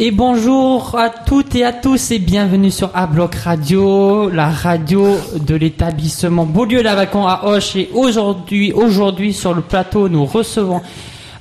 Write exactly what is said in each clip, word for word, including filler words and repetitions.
Et bonjour à toutes et à tous et bienvenue sur A B L O C Radio, la radio de l'établissement Beaulieu Lavacon à Hoche. Et aujourd'hui, aujourd'hui sur le plateau, nous recevons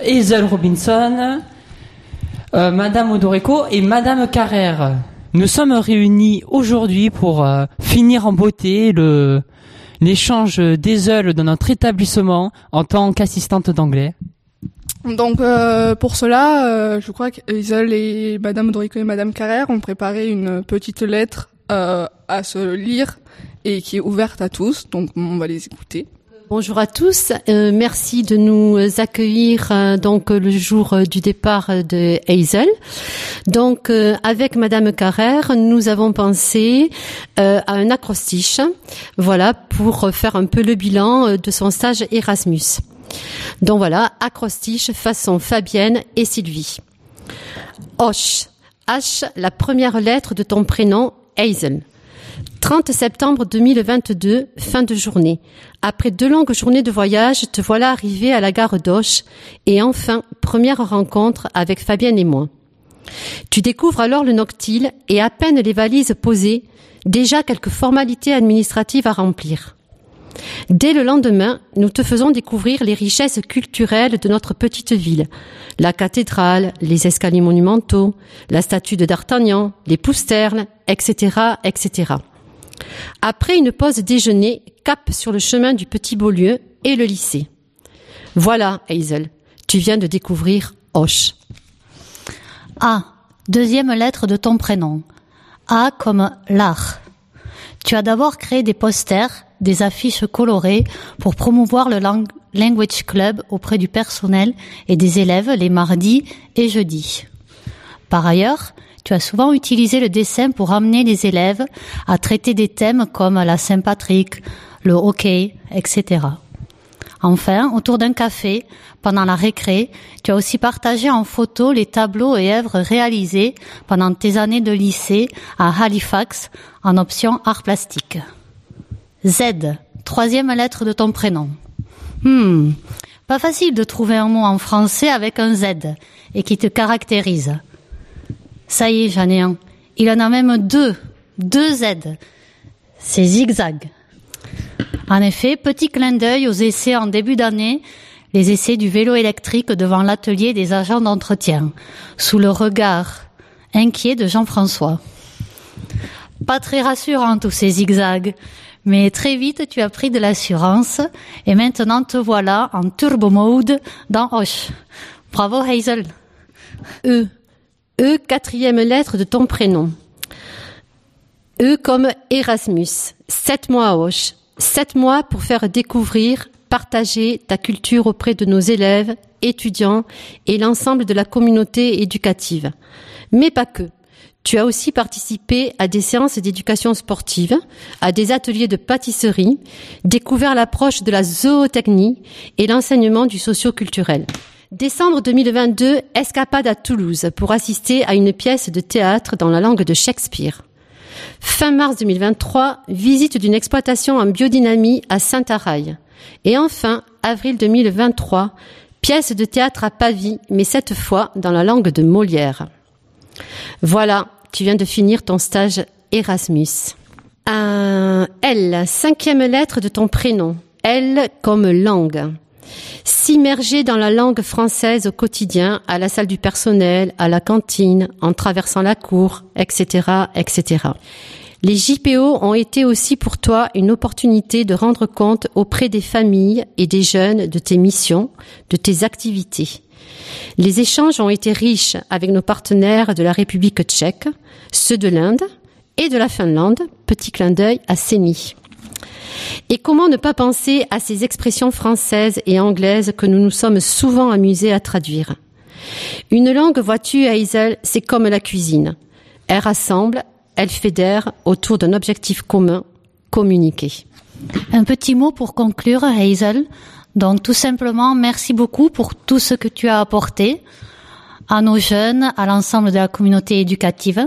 Hazel Robinson, euh, Madame Odorico et Madame Carrère. Nous sommes réunis aujourd'hui pour euh, finir en beauté le l'échange des œuvres de notre établissement en tant qu'assistante d'anglais. Donc euh, pour cela, euh, je crois que Hazel et Madame Odorico et Madame Carrère ont préparé une petite lettre euh, à se lire et qui est ouverte à tous, donc on va les écouter. Bonjour à tous, euh, merci de nous accueillir euh, donc le jour euh, du départ de Hazel. Donc euh, avec Madame Carrère, nous avons pensé euh, à un acrostiche, voilà, pour faire un peu le bilan euh, de son stage Erasmus. Donc voilà, acrostiche façon Fabienne et Sylvie. Hoche, H, la première lettre de ton prénom, Hazel. trente septembre deux mille vingt-deux, fin de journée. Après deux longues journées de voyage, te voilà arrivée à la gare d'Osh et enfin, première rencontre avec Fabienne et moi. Tu découvres alors le noctil et à peine les valises posées, déjà quelques formalités administratives à remplir. Dès le lendemain, nous te faisons découvrir les richesses culturelles de notre petite ville. La cathédrale, les escaliers monumentaux, la statue de D'Artagnan, les pousterles, et cetera, et cetera. Après une pause déjeuner, cap sur le chemin du petit Beaulieu et le lycée. Voilà, Hazel, tu viens de découvrir Hoche. A. Deuxième lettre de ton prénom. A comme l'art. Tu as d'abord créé des posters, des affiches colorées pour promouvoir le Lang- Language Club auprès du personnel et des élèves les mardis et jeudis. Par ailleurs, tu as souvent utilisé le dessin pour amener les élèves à traiter des thèmes comme la Saint-Patrick, le hockey, et cetera. Enfin, autour d'un café, pendant la récré, tu as aussi partagé en photo les tableaux et œuvres réalisées pendant tes années de lycée à Halifax en option art plastique. Z, troisième lettre de ton prénom. Hmm, pas facile de trouver un mot en français avec un Z et qui te caractérise. Ça y est, j'en ai un. Il en a même deux. Deux Z. C'est zigzag. En effet, petit clin d'œil aux essais en début d'année, les essais du vélo électrique devant l'atelier des agents d'entretien, sous le regard inquiet de Jean-François. Pas très rassurant tous ces zigzags, mais très vite tu as pris de l'assurance et maintenant te voilà en turbo mode dans Hoche. Bravo Hazel. E. E, quatrième lettre de ton prénom. E comme Erasmus. Sept mois à Hoche. Sept mois pour faire découvrir, partager ta culture auprès de nos élèves, étudiants et l'ensemble de la communauté éducative. Mais pas que. Tu as aussi participé à des séances d'éducation sportive, à des ateliers de pâtisserie, découvert l'approche de la zootechnie et l'enseignement du socio-culturel. décembre deux mille vingt-deux, escapade à Toulouse pour assister à une pièce de théâtre dans la langue de Shakespeare. Fin mars deux mille vingt-trois, visite d'une exploitation en biodynamie à Saint-Araille. Et enfin, avril deux mille vingt-trois, pièce de théâtre à Pavie, mais cette fois dans la langue de Molière. Voilà, tu viens de finir ton stage Erasmus. Euh, L, cinquième lettre de ton prénom. L comme langue. S'immerger dans la langue française au quotidien, à la salle du personnel, à la cantine, en traversant la cour, et cetera, et cetera. Les J P O ont été aussi pour toi une opportunité de rendre compte auprès des familles et des jeunes de tes missions, de tes activités. Les échanges ont été riches avec nos partenaires de la République tchèque, ceux de l'Inde et de la Finlande, petit clin d'œil à Séni. Et comment ne pas penser à ces expressions françaises et anglaises que nous nous sommes souvent amusés à traduire. Une langue, vois-tu, Hazel, c'est comme la cuisine. Elle rassemble, elle fédère autour d'un objectif commun, communiquer. Un petit mot pour conclure, Hazel. Donc tout simplement, merci beaucoup pour tout ce que tu as apporté à nos jeunes, à l'ensemble de la communauté éducative,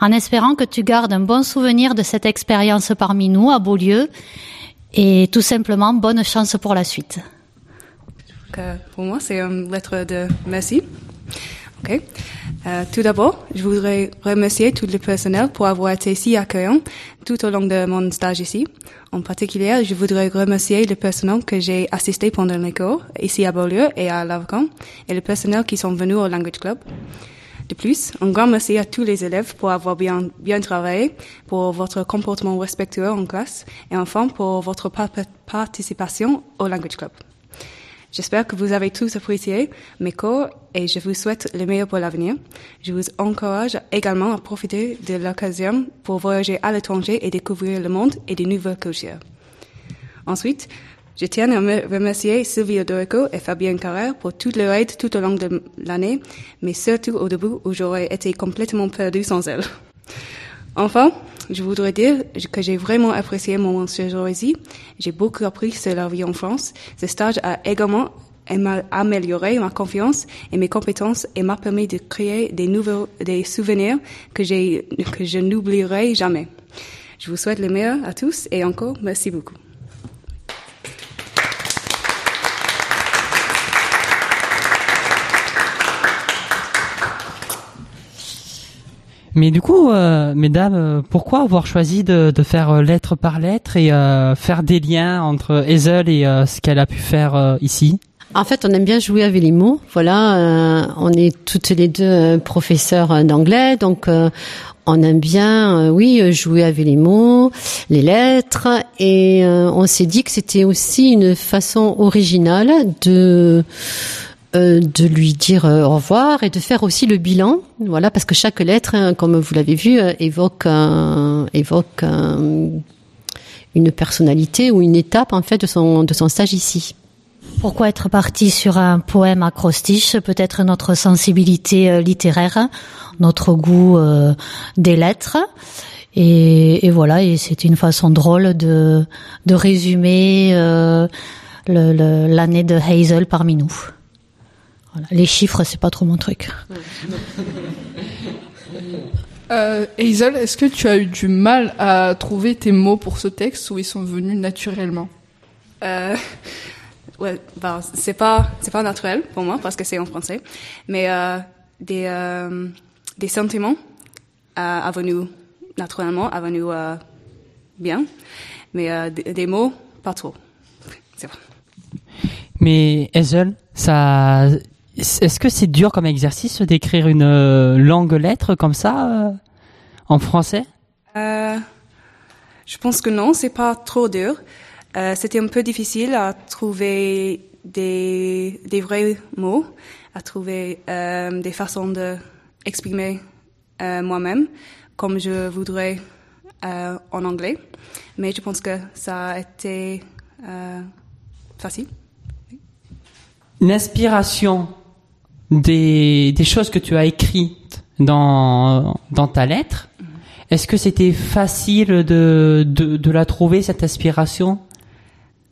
en espérant que tu gardes un bon souvenir de cette expérience parmi nous à Beaulieu et tout simplement bonne chance pour la suite. Pour moi, c'est une lettre de merci. Okay. Euh, tout d'abord, je voudrais remercier tout le personnel pour avoir été si accueillant tout au long de mon stage ici. En particulier, je voudrais remercier le personnel que j'ai assisté pendant mes cours, ici à Beaulieu et à Lavacon, et le personnel qui sont venus au Language Club. De plus, un grand merci à tous les élèves pour avoir bien, bien travaillé, pour votre comportement respectueux en classe, et enfin pour votre pa- participation au Language Club. J'espère que vous avez tous apprécié mes cours et je vous souhaite le meilleur pour l'avenir. Je vous encourage également à profiter de l'occasion pour voyager à l'étranger et découvrir le monde et de nouvelles cultures. Ensuite, je tiens à remercier Sylvie, Odorico et Fabienne Carrère pour toute leur aide tout au long de l'année, mais surtout au début où j'aurais été complètement perdue sans elle. Enfin, je voudrais dire que j'ai vraiment apprécié mon séjour ici. J'ai beaucoup appris sur la vie en France. Ce stage a également amélioré ma confiance et mes compétences et m'a permis de créer des nouveaux, des souvenirs que j'ai, que je n'oublierai jamais. Je vous souhaite le meilleur à tous et encore merci beaucoup. Mais du coup, euh, mesdames, pourquoi avoir choisi de, de faire lettre par lettre et euh, faire des liens entre Hazel et euh, ce qu'elle a pu faire euh, ici ? En fait, on aime bien jouer avec les mots. Voilà, euh, on est toutes les deux professeurs d'anglais, donc euh, on aime bien, euh, oui, jouer avec les mots, les lettres, et euh, on s'est dit que c'était aussi une façon originale de... Euh, de lui dire euh, au revoir et de faire aussi le bilan, voilà, parce que chaque lettre, hein, comme vous l'avez vu, euh, évoque euh, évoque euh, une personnalité ou une étape en fait de son de son stage ici. Pourquoi être parti sur un poème acrostiche ? Peut-être notre sensibilité euh, littéraire, notre goût euh, des lettres. Et, et voilà, et c'est une façon drôle de de résumer euh, le, le, l'année de Hazel parmi nous. Voilà. Les chiffres, c'est pas trop mon truc. Euh, Hazel, est-ce que tu as eu du mal à trouver tes mots pour ce texte ou ils sont venus naturellement ? euh, ouais, bah, c'est pas, c'est pas naturel pour moi parce que c'est en français, mais euh, des, euh, des sentiments euh, venus naturellement, venus euh, bien, mais euh, des, des mots pas trop. C'est vrai. Mais Hazel, ça. Est-ce que c'est dur comme exercice d'écrire une euh, langue lettre comme ça euh, en français ? euh, Je pense que non, c'est pas trop dur. Euh, c'était un peu difficile à trouver des des vrais mots, à trouver euh, des façons de exprimer euh, moi-même comme je voudrais euh, en anglais. Mais je pense que ça a été euh, facile. L'inspiration des, des choses que tu as écrites dans, dans ta lettre, est-ce que c'était facile de, de, de la trouver, cette inspiration ?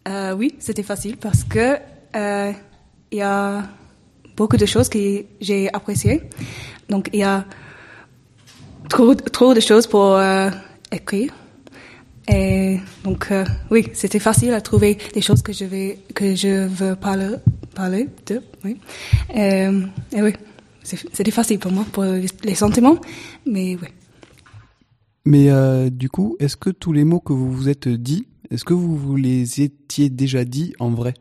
euh, Oui, c'était facile parce que euh, y a beaucoup de choses que j'ai appréciées. Donc, il y a trop, trop de choses pour euh, écrire. Et donc, euh, oui, c'était facile à trouver des choses que je, vais, que je veux parler. Parler de, oui. Euh, et oui, c'est, c'était facile pour moi, pour les sentiments, mais oui. Mais euh, du coup, est-ce que tous les mots que vous vous êtes dit, est-ce que vous vous les étiez déjà dit en vrai ?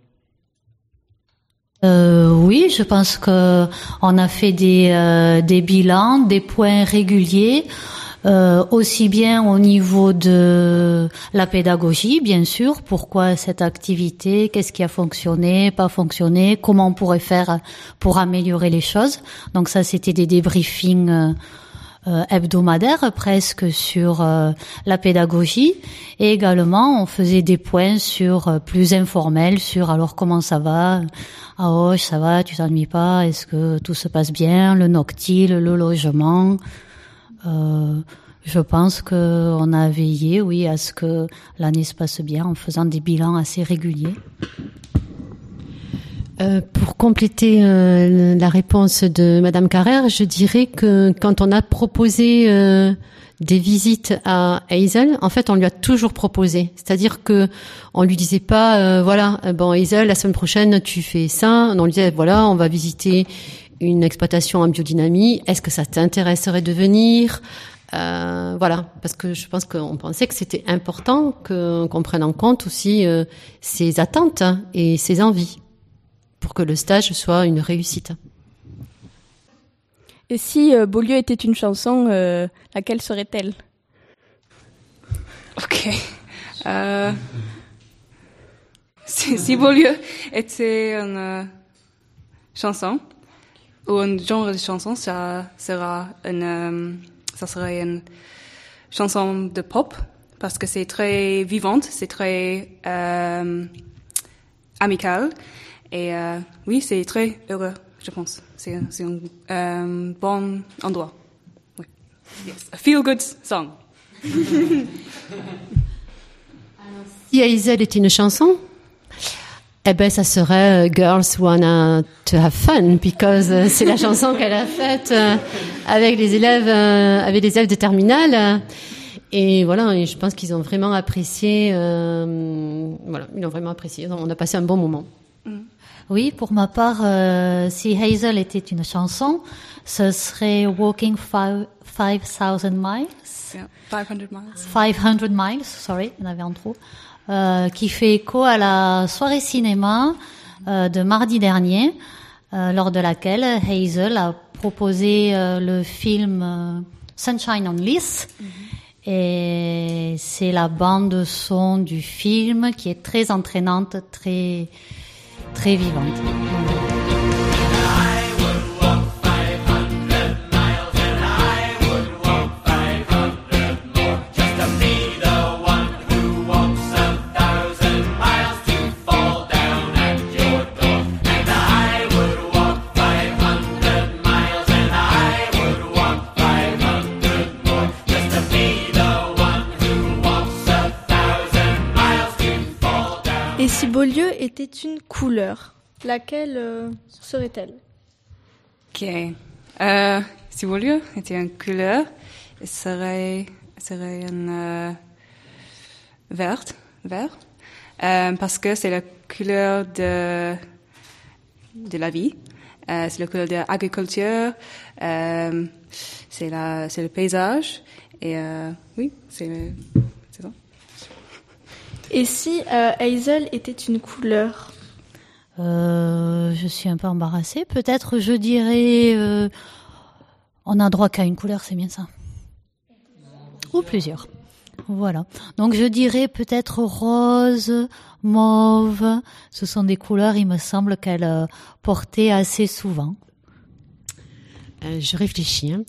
Euh, oui, je pense que on a fait des, euh, des bilans, des points réguliers, euh, aussi bien au niveau de la pédagogie, bien sûr. Pourquoi cette activité ? Qu'est-ce qui a fonctionné, pas fonctionné ? Comment on pourrait faire pour améliorer les choses ? Donc ça, c'était des débriefings euh, euh, hebdomadaires presque sur euh, la pédagogie. Et également, on faisait des points sur euh, plus informels, sur alors comment ça va ? Ah Hoche, ça va ? Tu t'ennuies pas ? Est-ce que tout se passe bien ? Le noctil, le logement ? Euh, je pense qu'on a veillé, oui, à ce que l'année se passe bien en faisant des bilans assez réguliers. Euh, pour compléter euh, la réponse de Madame Carrère, je dirais que quand on a proposé euh, des visites à Hazel, en fait, on lui a toujours proposé. C'est-à-dire que on lui disait pas, euh, voilà, bon Hazel, la semaine prochaine tu fais ça. On lui disait, voilà, on va visiter une exploitation en biodynamie, est-ce que ça t'intéresserait de venir ? Euh, voilà, parce que je pense qu'on pensait que c'était important que, qu'on prenne en compte aussi euh, ses attentes et ses envies pour que le stage soit une réussite. Et si euh, Beaulieu était une chanson, euh, laquelle serait-elle ? Ok. Euh, si, si Beaulieu était une euh, chanson ou un genre de chanson, ça sera une... Euh, ça serait une chanson de pop parce que c'est très vivante, c'est très euh, amical et euh, oui, c'est très heureux, je pense. C'est, c'est un euh, bon endroit. Oui. Yes, a feel good song. Si Hazel était une chanson, eh ben ça serait Girls Wanna to Have Fun, because euh, c'est la chanson qu'elle a faite euh, avec les élèves, euh, avec les élèves de terminale. Euh, et voilà, et je pense qu'ils ont vraiment apprécié. Euh, voilà, ils ont vraiment apprécié. On a passé un bon moment. Oui, pour ma part, euh, si Hazel était une chanson, ce serait Walking five thousand miles. Yeah, five hundred miles. five hundred miles, sorry, il y en avait en trop. Euh, qui fait écho à la soirée cinéma euh, de mardi dernier, euh, lors de laquelle Hazel a proposé euh, le film euh, Sunshine on Leith. Mm-hmm. Et c'est la bande son du film qui est très entraînante, très, très vivante. Et si Beaulieu était une couleur, laquelle euh, serait-elle ? Ok. Euh, si Beaulieu était une couleur, elle serait, serait une euh, verte, vert, euh, parce que c'est la couleur de, de la vie, euh, c'est la couleur de l'agriculture, euh, c'est, la, c'est le paysage, et euh, oui, c'est, c'est ça. Et si euh, Hazel était une couleur ? euh, Je suis un peu embarrassée. Peut-être, je dirais, euh, on a droit qu'à une couleur, c'est bien ça ? Ou plusieurs. Voilà. Donc je dirais peut-être rose, mauve. Ce sont des couleurs, il me semble, qu'elle euh, portait assez souvent. Euh, je réfléchis, hein.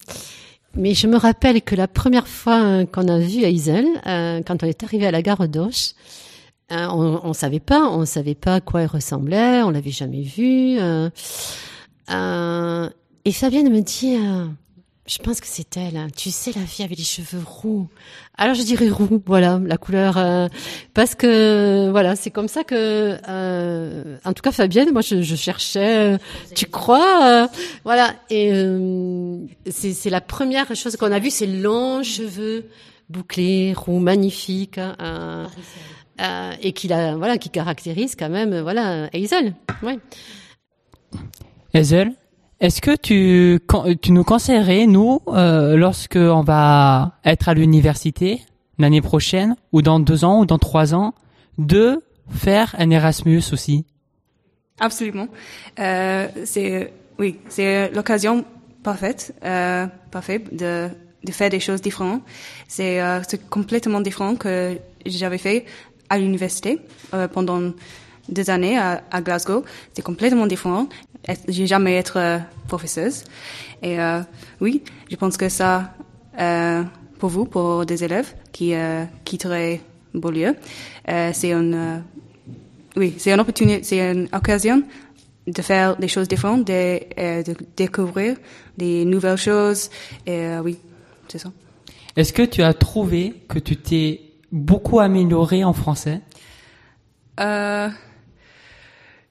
Mais je me rappelle que la première fois qu'on a vu Hazel, euh, quand on est arrivé à la gare d'Osh, euh, on, on savait pas, on savait pas à quoi elle ressemblait, on l'avait jamais vue. Euh, euh, et Fabienne me dit, euh, je pense que c'est elle. Hein, tu sais, la fille avec les cheveux roux. Alors je dirais roux, voilà, la couleur, euh, parce que voilà, c'est comme ça que, euh, en tout cas Fabienne, moi je, je cherchais. Euh, tu crois, euh, voilà. Et euh, c'est, c'est la première chose qu'on a vue, ces longs cheveux bouclés, roux, magnifiques, euh, euh, et qui la, voilà, qui caractérise quand même, voilà, Hazel. Ouais. Hazel. Est-ce que tu, tu nous conseillerais, nous, euh, lorsque on va être à l'université l'année prochaine, ou dans deux ans, ou dans trois ans, de faire un Erasmus aussi ? Absolument. Euh, c'est, oui, c'est l'occasion parfaite, euh, parfaite de, de faire des choses différentes. C'est, euh, c'est complètement différent que j'avais fait à l'université euh, pendant deux années à, à Glasgow. C'est complètement différent. J'ai jamais être euh, professeuse. Et euh, oui, je pense que ça, euh, pour vous, pour des élèves qui euh, quitteraient Beaulieu, euh, c'est une, euh, oui, c'est une opportunité, c'est une occasion de faire des choses différentes, de, euh, de découvrir des nouvelles choses. Et euh, oui, c'est ça. Est-ce que tu as trouvé que tu t'es beaucoup améliorée en français ? Euh,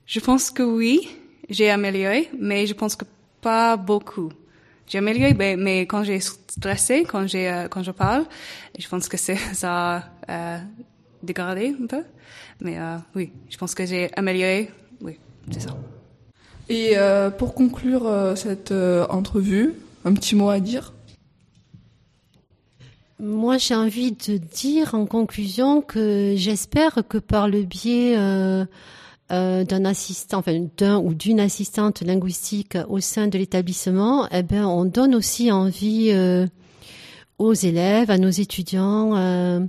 je pense que oui. J'ai amélioré, mais je pense que pas beaucoup. J'ai amélioré, mais, mais quand j'ai stressé, quand j'ai euh, quand je parle, je pense que c'est ça euh, dégradé un peu. Mais euh, oui, je pense que j'ai amélioré. Oui, c'est ça. Et euh, pour conclure euh, cette euh, entrevue, un petit mot à dire? Moi, j'ai envie de dire en conclusion que j'espère que par le biais euh, euh, d'un assistant, enfin d'un ou d'une assistante linguistique au sein de l'établissement, eh ben, on donne aussi envie euh, aux élèves, à nos étudiants, euh,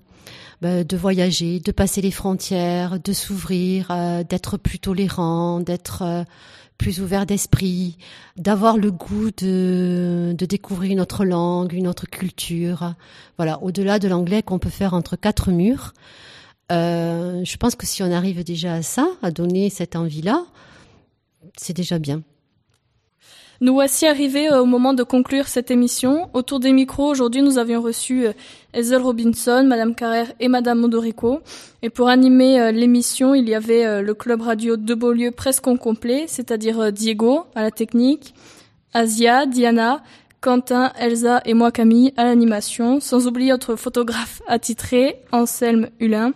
ben, de voyager, de passer les frontières, de s'ouvrir, euh, d'être plus tolérants, d'être euh, plus ouvert d'esprit, d'avoir le goût de, de découvrir une autre langue, une autre culture. Voilà, au-delà de l'anglais qu'on peut faire entre quatre murs, euh, je pense que si on arrive déjà à ça, à donner cette envie-là, c'est déjà bien. Nous voici arrivés au moment de conclure cette émission. Autour des micros, aujourd'hui, nous avions reçu Hazel Robinson, Madame Carrère et Madame Odorico. Et pour animer l'émission, il y avait le club radio de Beaulieu presque en complet, c'est-à-dire Diego à la technique, Asia, Diana, Quentin, Elsa et moi, Camille, à l'animation. Sans oublier notre photographe attitré, Anselme Hulin.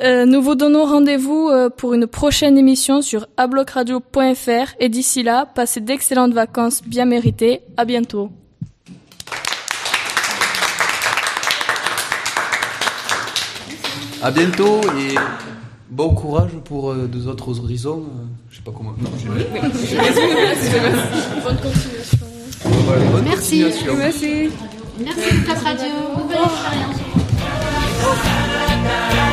Euh, nous vous donnons rendez-vous euh, pour une prochaine émission sur a bloc radio point f r et d'ici là, passez d'excellentes vacances bien méritées. À bientôt. À bientôt et bon courage pour euh, deux autres horizons. Euh, je sais pas comment. Non, je vais. Bonne continuation. Voilà, bonne Merci. Continuation. Merci. Merci de ta radio. Nouvelle expérience.